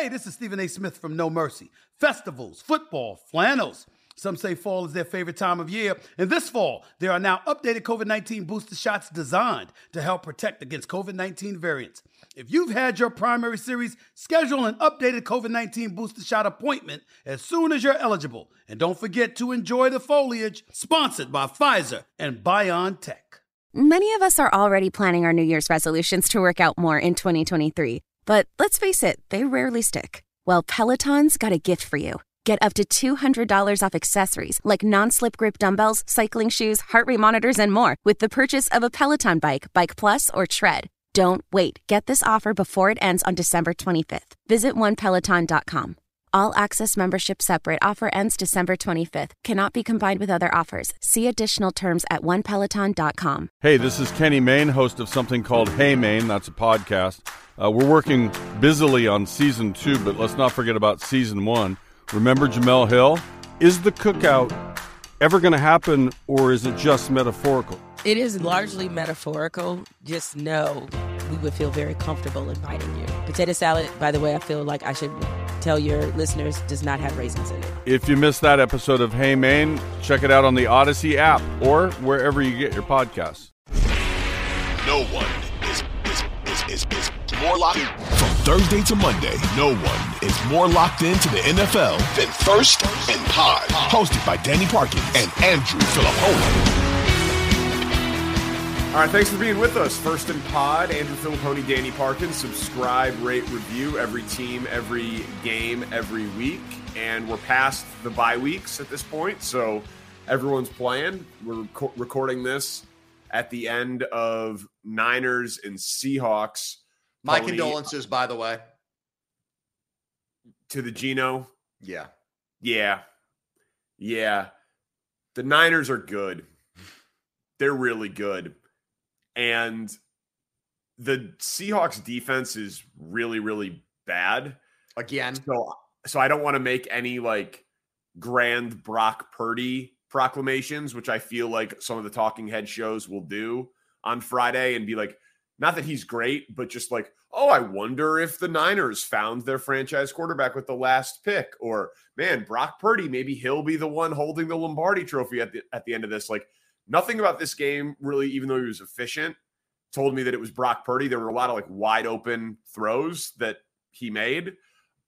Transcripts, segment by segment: Hey, this is Stephen A. Smith from No Mercy. Festivals, football, flannels. Some say fall is their favorite time of year. And this fall, there are now updated COVID-19 booster shots designed to help protect against COVID-19 variants. If you've had your primary series, schedule an updated COVID-19 booster shot appointment as soon as you're eligible. And don't forget to enjoy the foliage, sponsored by Pfizer and BioNTech. Many of us are already planning our New Year's resolutions to work out more in 2023. But let's face it, they rarely stick. Well, Peloton's got a gift for you. Get up to $200 off accessories like non-slip grip dumbbells, cycling shoes, heart rate monitors, and more with the purchase of a Peloton bike, Bike Plus, or Tread. Don't wait. Get this offer before it ends on December 25th. Visit onepeloton.com. All access membership separate. Offer ends December 25th. Cannot be combined with other offers. See additional terms at onepeloton.com. Hey, this is Kenny Mayne, host of something called Hey Mayne. That's a podcast. We're working busily on season 2, but let's not forget about season 1. Remember Jamel Hill? Is the cookout ever going to happen, or is it just metaphorical? It is largely metaphorical. Just know we would feel very comfortable inviting you. Potato salad, by the way, I feel like I should tell your listeners, does not have raisins in it. If you missed that episode of Hey Mayne, check it out on the Odyssey app or wherever you get your podcasts. No one is more locked in. From Thursday to Monday, no one is more locked into the NFL than First and Pod, hosted by Danny Parkin and Andrew Filippone. All right, thanks for being with us. First and Pod, Andrew Filippone, Danny Parkin. Subscribe, rate, review every team, every game, every week. And we're past the bye weeks at this point, so everyone's playing. We're recording this at the end of Niners and Seahawks. My condolences, by the way. To the Geno? Yeah. The Niners are good. They're really good. And the Seahawks defense is really, really bad. Again. So I don't want to make any, like, grand Brock Purdy proclamations, which I feel like some of the talking head shows will do on Friday and be like, not that he's great, but just like, oh, I wonder if the Niners found their franchise quarterback with the last pick. Or, man, Brock Purdy, maybe he'll be the one holding the Lombardi Trophy at the end of this. Like, nothing about this game really, even though he was efficient, told me that it was Brock Purdy. There were a lot of, like, wide open throws that he made.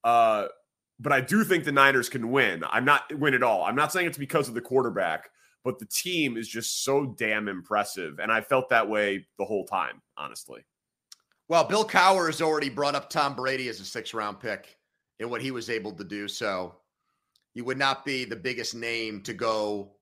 But I do think the Niners can win. I'm not win at all. I'm not saying it's because of the quarterback, but the team is just so damn impressive. And I felt that way the whole time, honestly. Well, Bill Cowher has already brought up Tom Brady as a 6th-round pick and what he was able to do. So he would not be the biggest name to go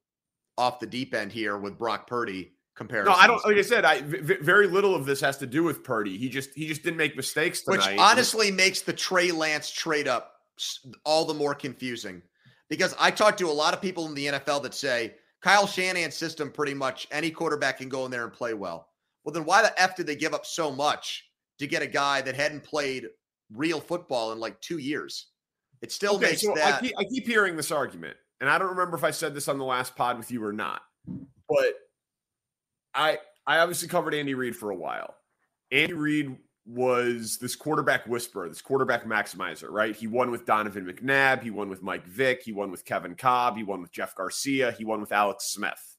off the deep end here with Brock Purdy comparison. No, I don't. Like I said, very little of this has to do with Purdy. He just didn't make mistakes tonight. Which honestly makes the Trey Lance trade up all the more confusing. Because I talked to a lot of people in the NFL that say, Kyle Shanahan's system, pretty much any quarterback can go in there and play well. Well, then why the F did they give up so much to get a guy that hadn't played real football in like 2 years? It still makes that. I keep hearing this argument, and I don't remember if I said this on the last pod with you or not, but I obviously covered Andy Reid for a while. Andy Reid was this quarterback whisperer, this quarterback maximizer, right? He won with Donovan McNabb. He won with Mike Vick. He won with Kevin Cobb. He won with Jeff Garcia. He won with Alex Smith.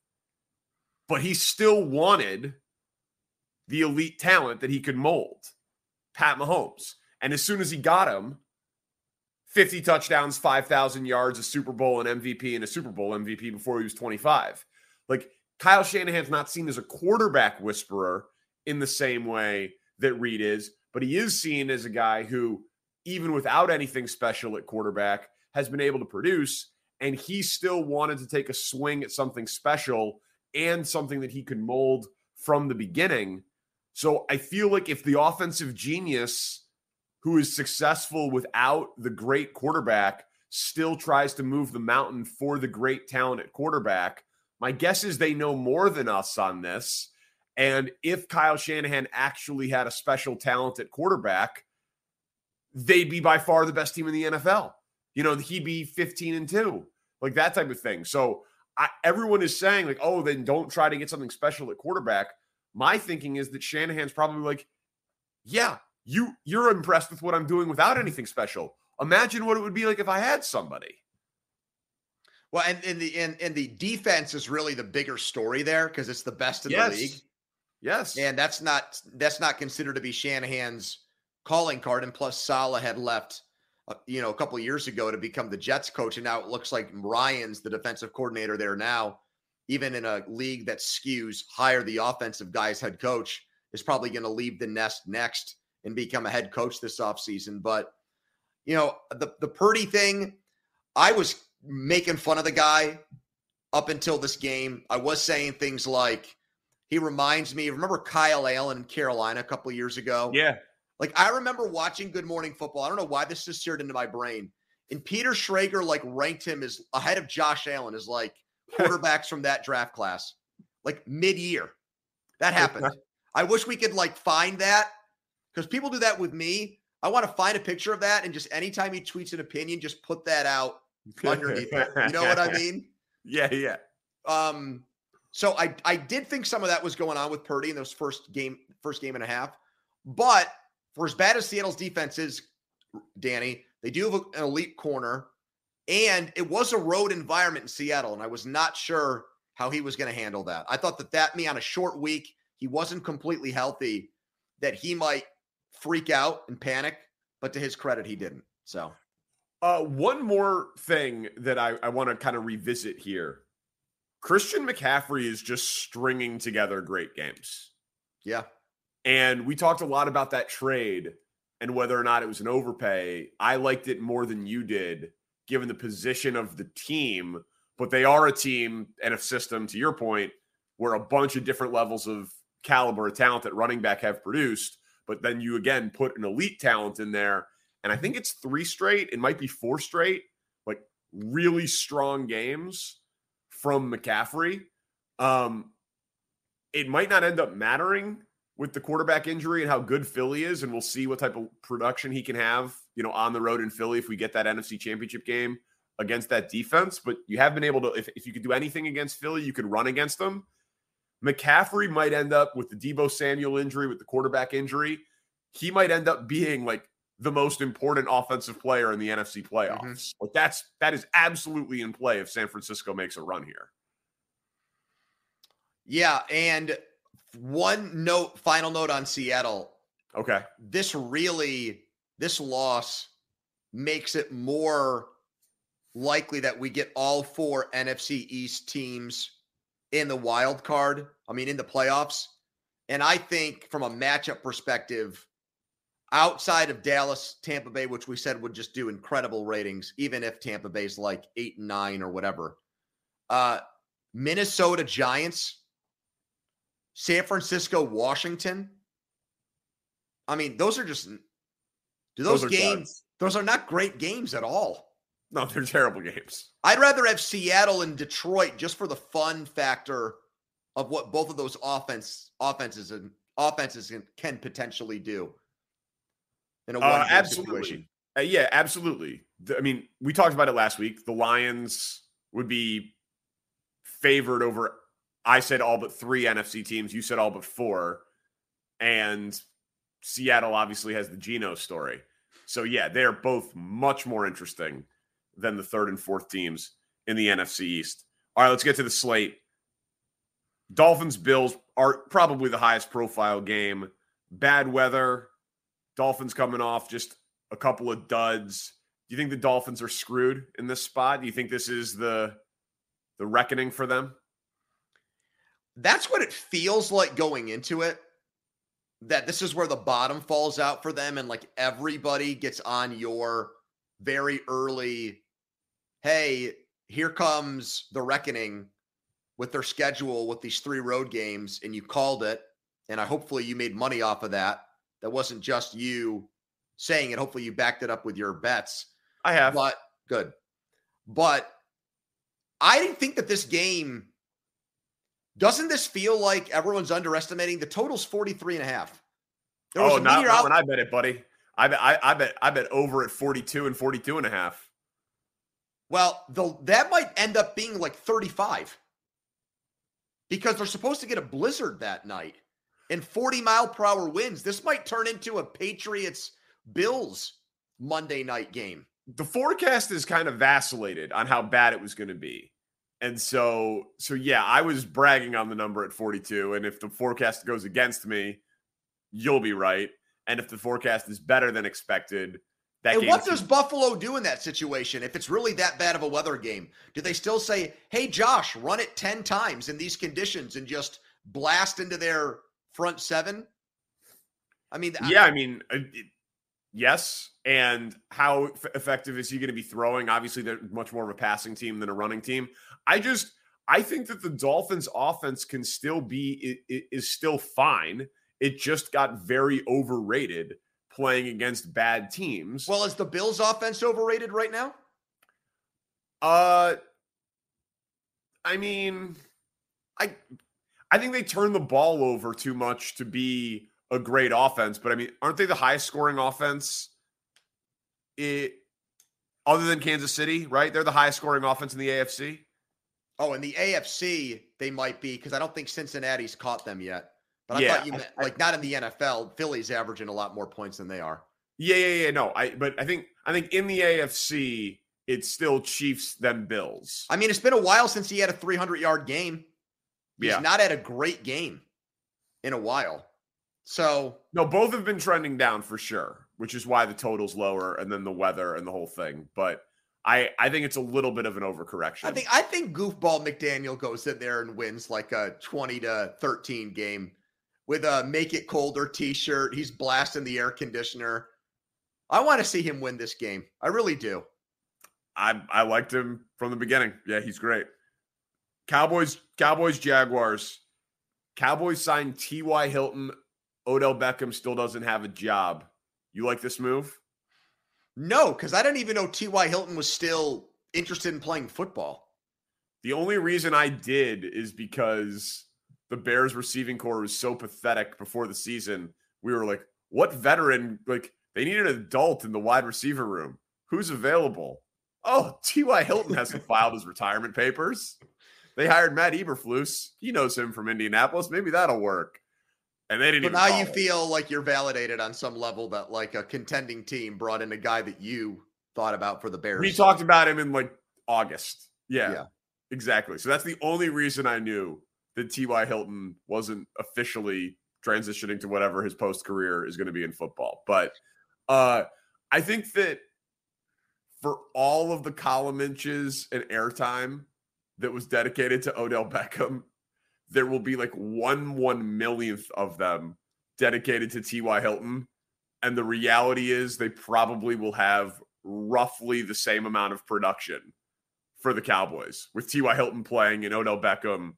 But he still wanted the elite talent that he could mold, Pat Mahomes. And as soon as he got him, 50 touchdowns, 5,000 yards, a Super Bowl, an MVP, and a Super Bowl MVP before he was 25. Like, Kyle Shanahan's not seen as a quarterback whisperer in the same way that Reid is, but he is seen as a guy who, even without anything special at quarterback, has been able to produce, and he still wanted to take a swing at something special and something that he could mold from the beginning. So I feel like if the offensive genius who is successful without the great quarterback still tries to move the mountain for the great talent at quarterback, my guess is they know more than us on this. And if Kyle Shanahan actually had a special talent at quarterback, they'd be by far the best team in the NFL. You know, he'd be 15-2, like that type of thing. So everyone is saying, like, oh, then don't try to get something special at quarterback. My thinking is that Shanahan's probably like, yeah, You're impressed with what I'm doing without anything special. Imagine what it would be like if I had somebody. Well, and the defense is really the bigger story there because it's the best in the league. Yes. And that's not considered to be Shanahan's calling card. And plus, Saleh had left, a couple of years ago to become the Jets coach. And now it looks like Ryan's the defensive coordinator there now, even in a league that skews higher. The offensive guy's head coach is probably going to leave the nest next and become a head coach this offseason. But, the Purdy thing, I was making fun of the guy up until this game. I was saying things like, he reminds me, remember Kyle Allen in Carolina a couple of years ago? Yeah. Like, I remember watching Good Morning Football. I don't know why this is seared into my brain. And Peter Schrager, ranked him as ahead of Josh Allen as, quarterbacks from that draft class. Mid-year. That happened. I wish we could, find that. Because people do that with me. I want to find a picture of that. And just anytime he tweets an opinion, just put that out underneath it. You know what I mean? Yeah. So I did think some of that was going on with Purdy in those first game and a half. But for as bad as Seattle's defense is, Danny, they do have an elite corner, and it was a road environment in Seattle, and I was not sure how he was going to handle that. I thought that on a short week, he wasn't completely healthy, that he might freak out and panic, but to his credit, he didn't. So, one more thing that I want to kind of revisit here. Christian McCaffrey is just stringing together great games. Yeah. And we talked a lot about that trade and whether or not it was an overpay. I liked it more than you did, given the position of the team. But they are a team and a system, to your point, where a bunch of different levels of caliber of talent at running back have produced. But then you, again, put an elite talent in there. And I think it's 3 straight. It might be 4 straight, really strong games from McCaffrey. It might not end up mattering with the quarterback injury and how good Philly is, and we'll see what type of production he can have, on the road in Philly if we get that NFC Championship game against that defense. But you have been able to, if you could do anything against Philly, you could run against them. McCaffrey might end up with the Debo Samuel injury, with the quarterback injury. He might end up being the most important offensive player in the NFC playoffs. Mm-hmm. That is absolutely in play if San Francisco makes a run here. Yeah, and final note on Seattle. Okay. This loss makes it more likely that we get all 4 NFC East teams in the wild card. I mean, in the playoffs. And I think from a matchup perspective, outside of Dallas, Tampa Bay, which we said would just do incredible ratings, even if Tampa Bay's 8-9 or whatever. Minnesota Giants, San Francisco, Washington. I mean, those are just – those are not great games at all. No, they're terrible games. I'd rather have Seattle and Detroit just for the fun factor of what both of those offenses can potentially do in a one-game situation. Yeah, absolutely. We talked about it last week. The Lions would be favored over – I said all but 3 NFC teams. You said all but 4. And Seattle obviously has the Geno story. So, yeah, they are both much more interesting than the 3rd and 4th teams in the NFC East. All right, let's get to the slate. Dolphins-Bills are probably the highest profile game. Bad weather. Dolphins coming off just a couple of duds. Do you think the Dolphins are screwed in this spot? Do you think this is the reckoning for them? That's what it feels like going into it, that this is where the bottom falls out for them. And everybody gets on your very early, hey, here comes the reckoning with their schedule with these 3 road games. And you called it. And hopefully you made money off of that. That wasn't just you saying it. Hopefully you backed it up with your bets. I have. But good. But I didn't think that this game... Doesn't this feel like everyone's underestimating? The total's 43.5. Not when I bet it, buddy. I bet over at 42 and 42.5. Well, that might end up being 35 because they're supposed to get a blizzard that night. and 40-mile-per-hour winds. This might turn into a Patriots-Bills Monday night game. The forecast is kind of vacillated on how bad it was going to be. And so yeah, I was bragging on the number at 42. And if the forecast goes against me, you'll be right. And if the forecast is better than expected, that game. And what does Buffalo do in that situation? If it's really that bad of a weather game, do they still say, hey, Josh, run it 10 times in these conditions and just blast into their front seven? I mean, yeah, yes, and how effective is he going to be throwing? Obviously, they're much more of a passing team than a running team. I think that the Dolphins' offense can still be, is still fine. It just got very overrated playing against bad teams. Well, is the Bills' offense overrated right now? I think they turn the ball over too much to be a great offense, but I mean, aren't they the highest scoring offense other than Kansas City, right? They're the highest scoring offense in the AFC. Oh, in the AFC, they might be, because I don't think Cincinnati's caught them yet. But I thought you meant, like, not in the NFL. Philly's averaging a lot more points than they are. Yeah. No, I think in the AFC, it's still Chiefs, then Bills. I mean, it's been a while since he had a 300-yard game. He's not had a great game in a while. So no, both have been trending down for sure, which is why the total's lower, and then the weather and the whole thing. But I think it's a little bit of an overcorrection. I think goofball McDaniel goes in there and wins like a 20-13 game with a "Make It Colder" T-shirt. He's blasting the air conditioner. I want to see him win this game. I really do. I liked him from the beginning. Yeah, he's great. Cowboys, Jaguars. Cowboys signed T.Y. Hilton. Odell Beckham still doesn't have a job. You like this move? No, because I didn't even know T.Y. Hilton was still interested in playing football. The only reason I did is because the Bears receiving corps was so pathetic before the season. We were like, what veteran? Like, they needed an adult in the wide receiver room. Who's available? Oh, T.Y. Hilton hasn't filed his retirement papers. They hired Matt Eberflus. He knows him from Indianapolis. Maybe that'll work. And they didn't. But now you feel like you're validated on some level that like a contending team brought in a guy that you thought about for the Bears. We talked about him in like August. Yeah, exactly. So that's the only reason I knew that T.Y. Hilton wasn't officially transitioning to whatever his post-career is going to be in football. But I think that for all of the column inches and airtime that was dedicated to Odell Beckham, there will be like 1/1,000,000th of them dedicated to T.Y. Hilton. And the reality is they probably will have roughly the same amount of production for the Cowboys with T.Y. Hilton playing and Odell Beckham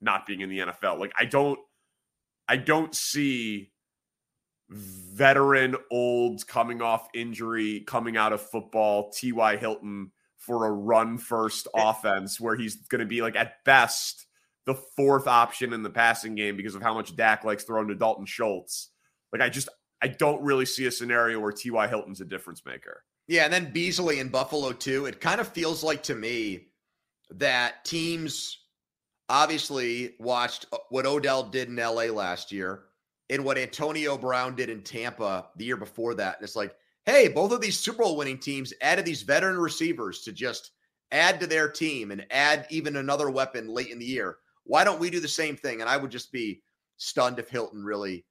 not being in the NFL. Like, I don't see veteran old coming off injury, coming out of football, T.Y. Hilton for a run first offense where he's going to be like at best the fourth option in the passing game because of how much Dak likes throwing to Dalton Schultz. Like, I don't really see a scenario where T.Y. Hilton's a difference maker. Yeah, and then Beasley in Buffalo too. It kind of feels like to me that teams obviously watched what Odell did in L.A. last year and what Antonio Brown did in Tampa the year before that. And it's like, hey, both of these Super Bowl winning teams added these veteran receivers to just add to their team and add even another weapon late in the year. Why don't we do the same thing? And I would just be stunned if Hilton really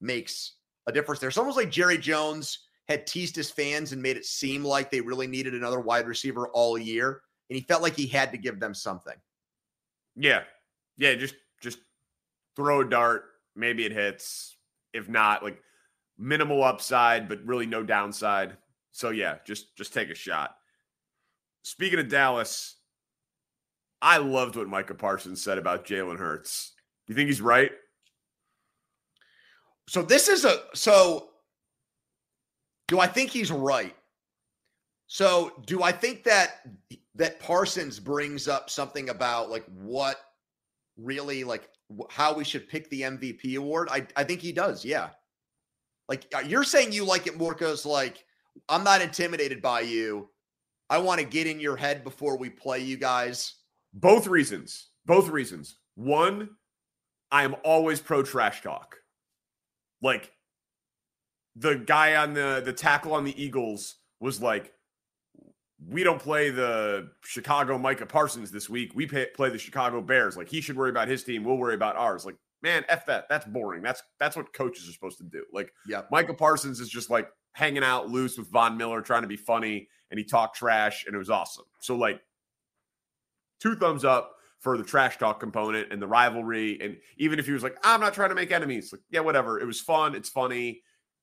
makes a difference there. It's almost like Jerry Jones had teased his fans and made it seem like they really needed another wide receiver all year. And he felt like he had to give them something. Yeah. Just throw a dart. Maybe it hits. If not, like minimal upside, but really no downside. So yeah, just take a shot. Speaking of Dallas, I loved what Micah Parsons said about Jalen Hurts. Do you think he's right? Do I think he's right? So do I think that Parsons brings up something about like what really like how we should pick the MVP award? I think he does. Yeah. Like you're saying you like it more because like, I'm not intimidated by you. I want to get in your head before we play you guys. Both reasons. One, I am always pro trash talk. Like, the guy on the tackle on the Eagles was like, we don't play the Chicago Micah Parsons this week. We play the Chicago Bears. Like, he should worry about his team. We'll worry about ours. Like, man, F that. That's boring. That's what coaches are supposed to do. Like, yeah, Micah Parsons is just like hanging out loose with Von Miller, trying to be funny, and he talked trash, and it was awesome. So, like, 2 thumbs up for the trash talk component and the rivalry. And even if he was like, I'm not trying to make enemies. Like, yeah, whatever. It was fun. It's funny.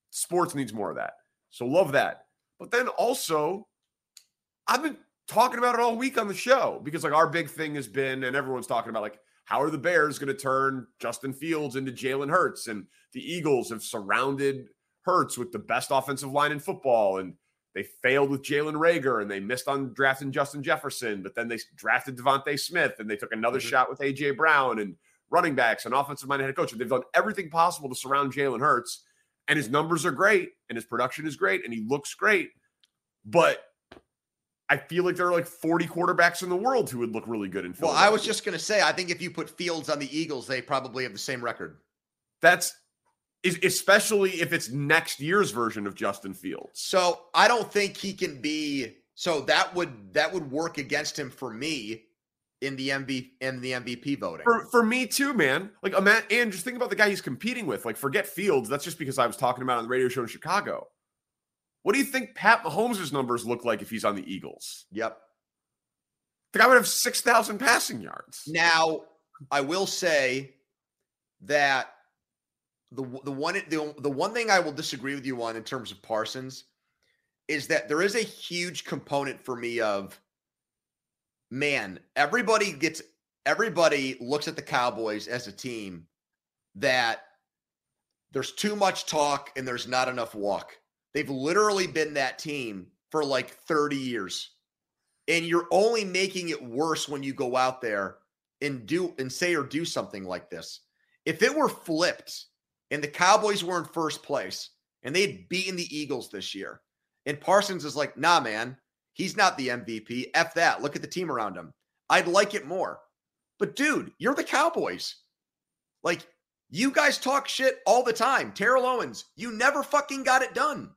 Sports needs more of that. So love that. But then also, I've been talking about it all week on the show because, like, our big thing has been, and everyone's talking about, like, how are the Bears going to turn Justin Fields into Jalen Hurts? And the Eagles have surrounded Hurts with the best offensive line in football. And they failed with Jalen Reagor, and they missed on drafting Justin Jefferson, but then they drafted Devontae Smith, and they took another shot with A.J. Brown and running backs and offensive-minded head coach. And they've done everything possible to surround Jalen Hurts, and his numbers are great, and his production is great, and he looks great. But I feel like there are like 40 quarterbacks in the world who would look really good in football. Well, I was just going to say, I think if you put Fields on the Eagles, they probably have the same record. That's – especially if it's next year's version of Justin Fields. So I don't think he can be. So that would work against him for me in the MVP voting. For me too, man. Like, and just think about the guy he's competing with. Like, forget Fields. That's just because I was talking about it on the radio show in Chicago. What do you think Pat Mahomes' numbers look like if he's on the Eagles? Yep. The guy would have 6,000 passing yards. Now, I will say that the one thing I will disagree with you on in terms of Parsons is that there is a huge component for me of, man, everybody looks at the Cowboys as a team that there's too much talk and there's not enough walk. They've literally been that team for like 30 years. And you're only making it worse when you go out there and do something like this. If it were flipped, and the Cowboys were in first place, and they had beaten the Eagles this year, and Parsons is like, nah, man, he's not the MVP. F that. Look at the team around him. I'd like it more. But, dude, you're the Cowboys. Like, you guys talk shit all the time. Terrell Owens, you never fucking got it done.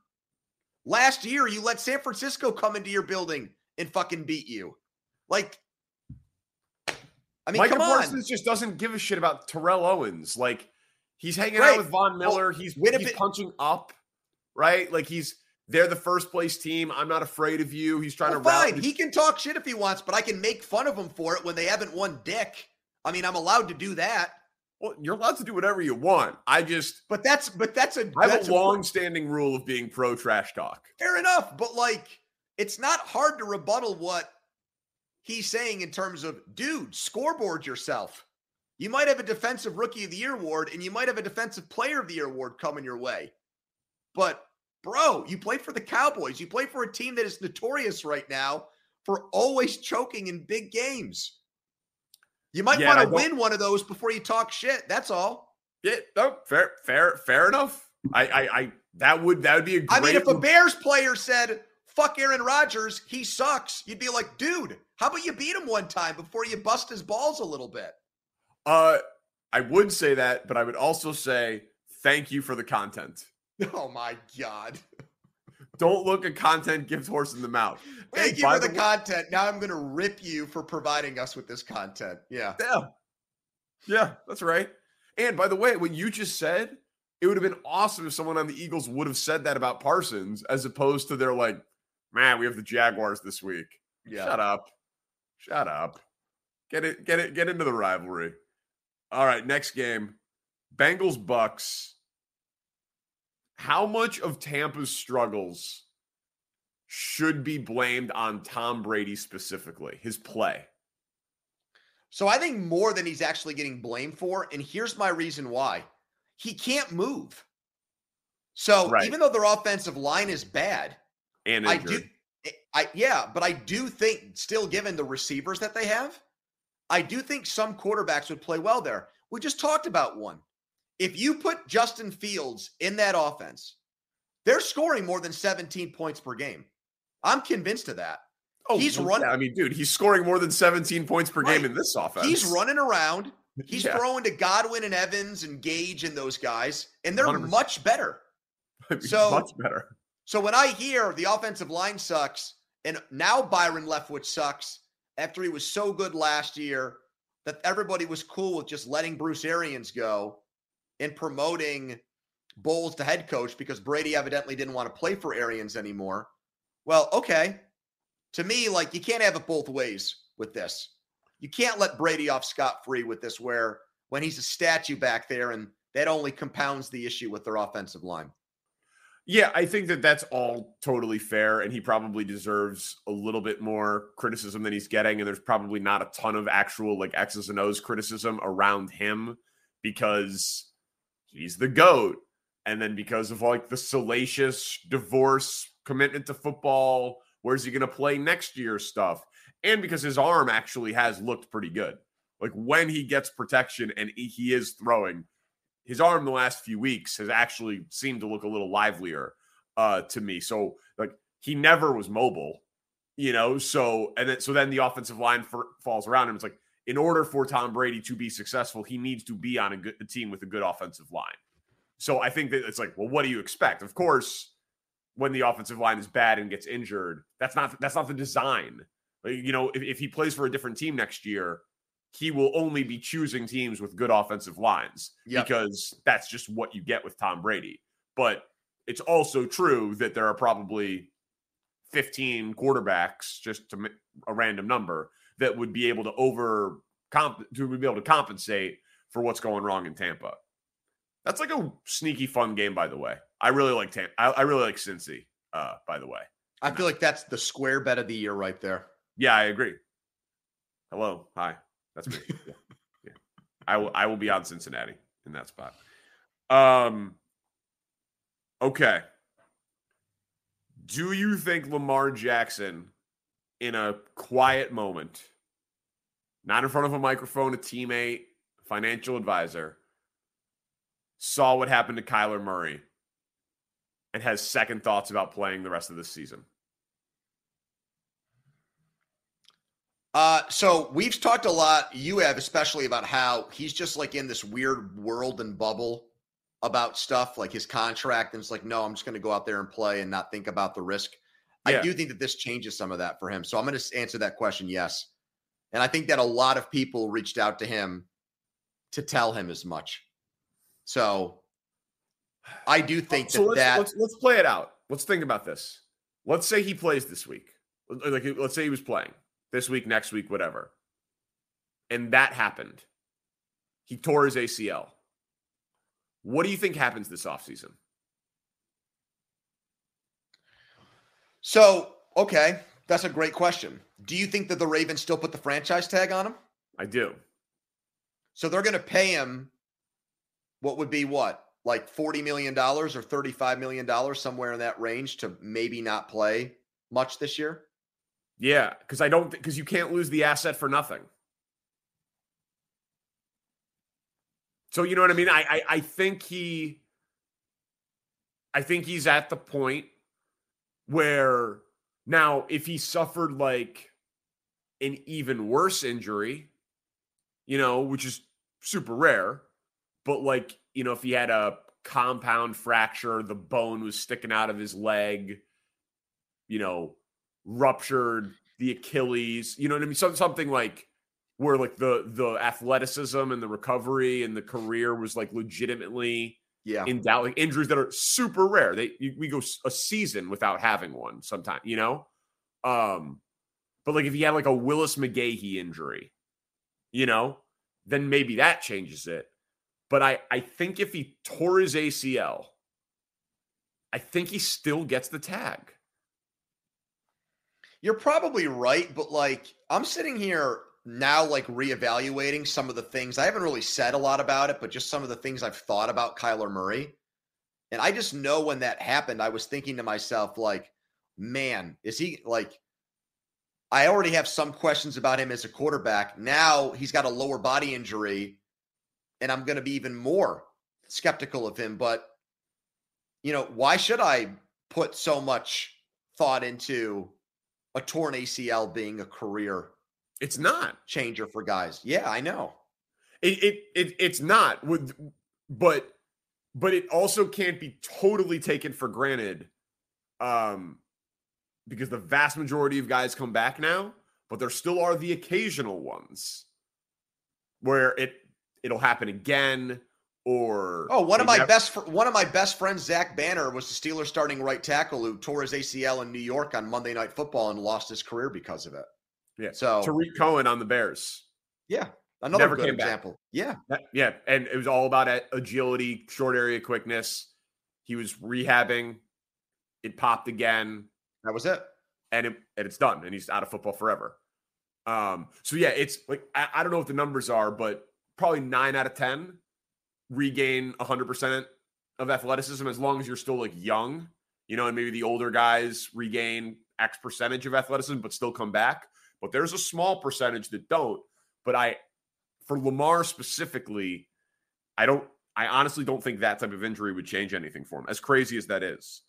Last year, you let San Francisco come into your building and fucking beat you. Like, I mean, Micah Parsons just doesn't give a shit about Terrell Owens. Like, he's hanging out with Von Miller. He's punching up, right? Like, they're the first place team. I'm not afraid of you. He's trying to rally. He can talk shit if he wants, but I can make fun of him for it when they haven't won dick. I mean, I'm allowed to do that. Well, you're allowed to do whatever you want. I have a long-standing rule of being pro trash talk. Fair enough, but like, it's not hard to rebuttal what he's saying in terms of, dude, scoreboard yourself. You might have a defensive rookie of the year award, and you might have a defensive player of the year award coming your way. But, bro, you play for the Cowboys. You play for a team that is notorious right now for always choking in big games. You might want to win one of those before you talk shit. That's all. Yeah, no, fair enough. That would be a great. I mean, if a Bears player said, fuck Aaron Rodgers, he sucks, you'd be like, dude, how about you beat him one time before you bust his balls a little bit? I would say that, but I would also say thank you for the content. Oh my God. Don't look at content, gives horse in the mouth. Thank you for the content. Now I'm going to rip you for providing us with this content. Yeah, that's right. And by the way, what you just said, it would have been awesome if someone on the Eagles would have said that about Parsons, as opposed to they're like, man, we have the Jaguars this week. Yeah. Shut up. Get into the rivalry. All right, next game, Bengals-Bucks. How much of Tampa's struggles should be blamed on Tom Brady specifically, his play? So I think more than he's actually getting blamed for, and here's my reason why. He can't move. So Even though their offensive line is bad, and I do think, still given the receivers that they have, I do think some quarterbacks would play well there. We just talked about one. If you put Justin Fields in that offense, they're scoring more than 17 points per game. I'm convinced of that. Oh, he's running. Yeah, I mean, dude, he's scoring more than 17 points per game in this offense. He's running around. He's throwing to Godwin and Evans and Gage and those guys, and they're 100%. Much better. So much better. So when I hear the offensive line sucks, and now Byron Leftwich sucks after he was so good last year that everybody was cool with just letting Bruce Arians go and promoting Bowles to head coach because Brady evidently didn't want to play for Arians anymore. Well, okay. To me, like, you can't have it both ways with this. You can't let Brady off scot-free with this, where when he's a statue back there, and that only compounds the issue with their offensive line. Yeah, I think that that's all totally fair, and he probably deserves a little bit more criticism than he's getting, and there's probably not a ton of actual, like, X's and O's criticism around him because he's the GOAT. And then because of, like, the salacious divorce, commitment to football, where's he going to play next year stuff, and because his arm actually has looked pretty good. Like, when he gets protection and he is throwing, his arm the last few weeks has actually seemed to look a little livelier to me. So, like, he never was mobile, you know? So then the offensive line falls around him. It's like, in order for Tom Brady to be successful, he needs to be on a team with a good offensive line. So I think that it's like, well, what do you expect? Of course, when the offensive line is bad and gets injured, that's not the design. Like, you know, if he plays for a different team next year, he will only be choosing teams with good offensive lines because that's just what you get with Tom Brady. But it's also true that there are probably 15 quarterbacks, just to a random number, that would be able to compensate for what's going wrong in Tampa. That's like a sneaky fun game, by the way. I really like Tampa. I really like Cincy, by the way. I feel like that's the square bet of the year right there. Yeah, I agree. Hello. Hi. That's me. Yeah. I will be on Cincinnati in that spot. Okay. Do you think Lamar Jackson, in a quiet moment, not in front of a microphone, a teammate, financial advisor, saw what happened to Kyler Murray and has second thoughts about playing the rest of this season? So we've talked a lot, you have especially, about how he's just like in this weird world and bubble about stuff like his contract. And it's like, no, I'm just going to go out there and play and not think about the risk. Yeah. I do think that this changes some of that for him. So I'm going to answer that question. Yes. And I think that a lot of people reached out to him to tell him as much. So I do think let's play it out. Let's think about this. Let's say he plays this week. Like, let's say he was playing this week, next week, whatever. And that happened. He tore his ACL. What do you think happens this offseason? So, okay, that's a great question. Do you think that the Ravens still put the franchise tag on him? I do. So they're going to pay him what would be what? Like $40 million or $35 million, somewhere in that range, to maybe not play much this year? Yeah, because because you can't lose the asset for nothing. So, you know what I mean? I think he's at the point where now, if he suffered like an even worse injury, you know, which is super rare, but like, you know, if he had a compound fracture, the bone was sticking out of his leg, you know, ruptured the Achilles, you know what I mean? Something like where like the athleticism and the recovery and the career was like legitimately in doubt, like injuries that are super rare. We go a season without having one sometimes, you know? But like if he had like a Willis McGahee injury, you know, then maybe that changes it. But I think if he tore his ACL, I think he still gets the tag. You're probably right, but like I'm sitting here now like reevaluating some of the things. I haven't really said a lot about it, but just some of the things I've thought about Kyler Murray. And I just know when that happened, I was thinking to myself like, man, is he like, I already have some questions about him as a quarterback. Now he's got a lower body injury and I'm going to be even more skeptical of him. But, you know, why should I put so much thought into a torn ACL being a career changer for guys? Yeah, I know. It's not. But it also can't be totally taken for granted, because the vast majority of guys come back now, but there still are the occasional ones where it'll happen again. Or one of my best friends, Zach Banner, was the Steelers starting right tackle who tore his ACL in New York on Monday Night Football and lost his career because of it. Yeah. So Tariq Cohen on the Bears. Yeah. Another never good came example. Back. Yeah. Yeah. And it was all about agility, short area quickness. He was rehabbing. It popped again. That was it. And it's done. And he's out of football forever. So yeah, it's like, I don't know what the numbers are, but probably 9 out of 10 regain 100% of athleticism, as long as you're still like young, you know, and maybe the older guys regain X percentage of athleticism, but still come back. But there's a small percentage that don't. But for Lamar specifically, I honestly don't think that type of injury would change anything for him, as crazy as that is.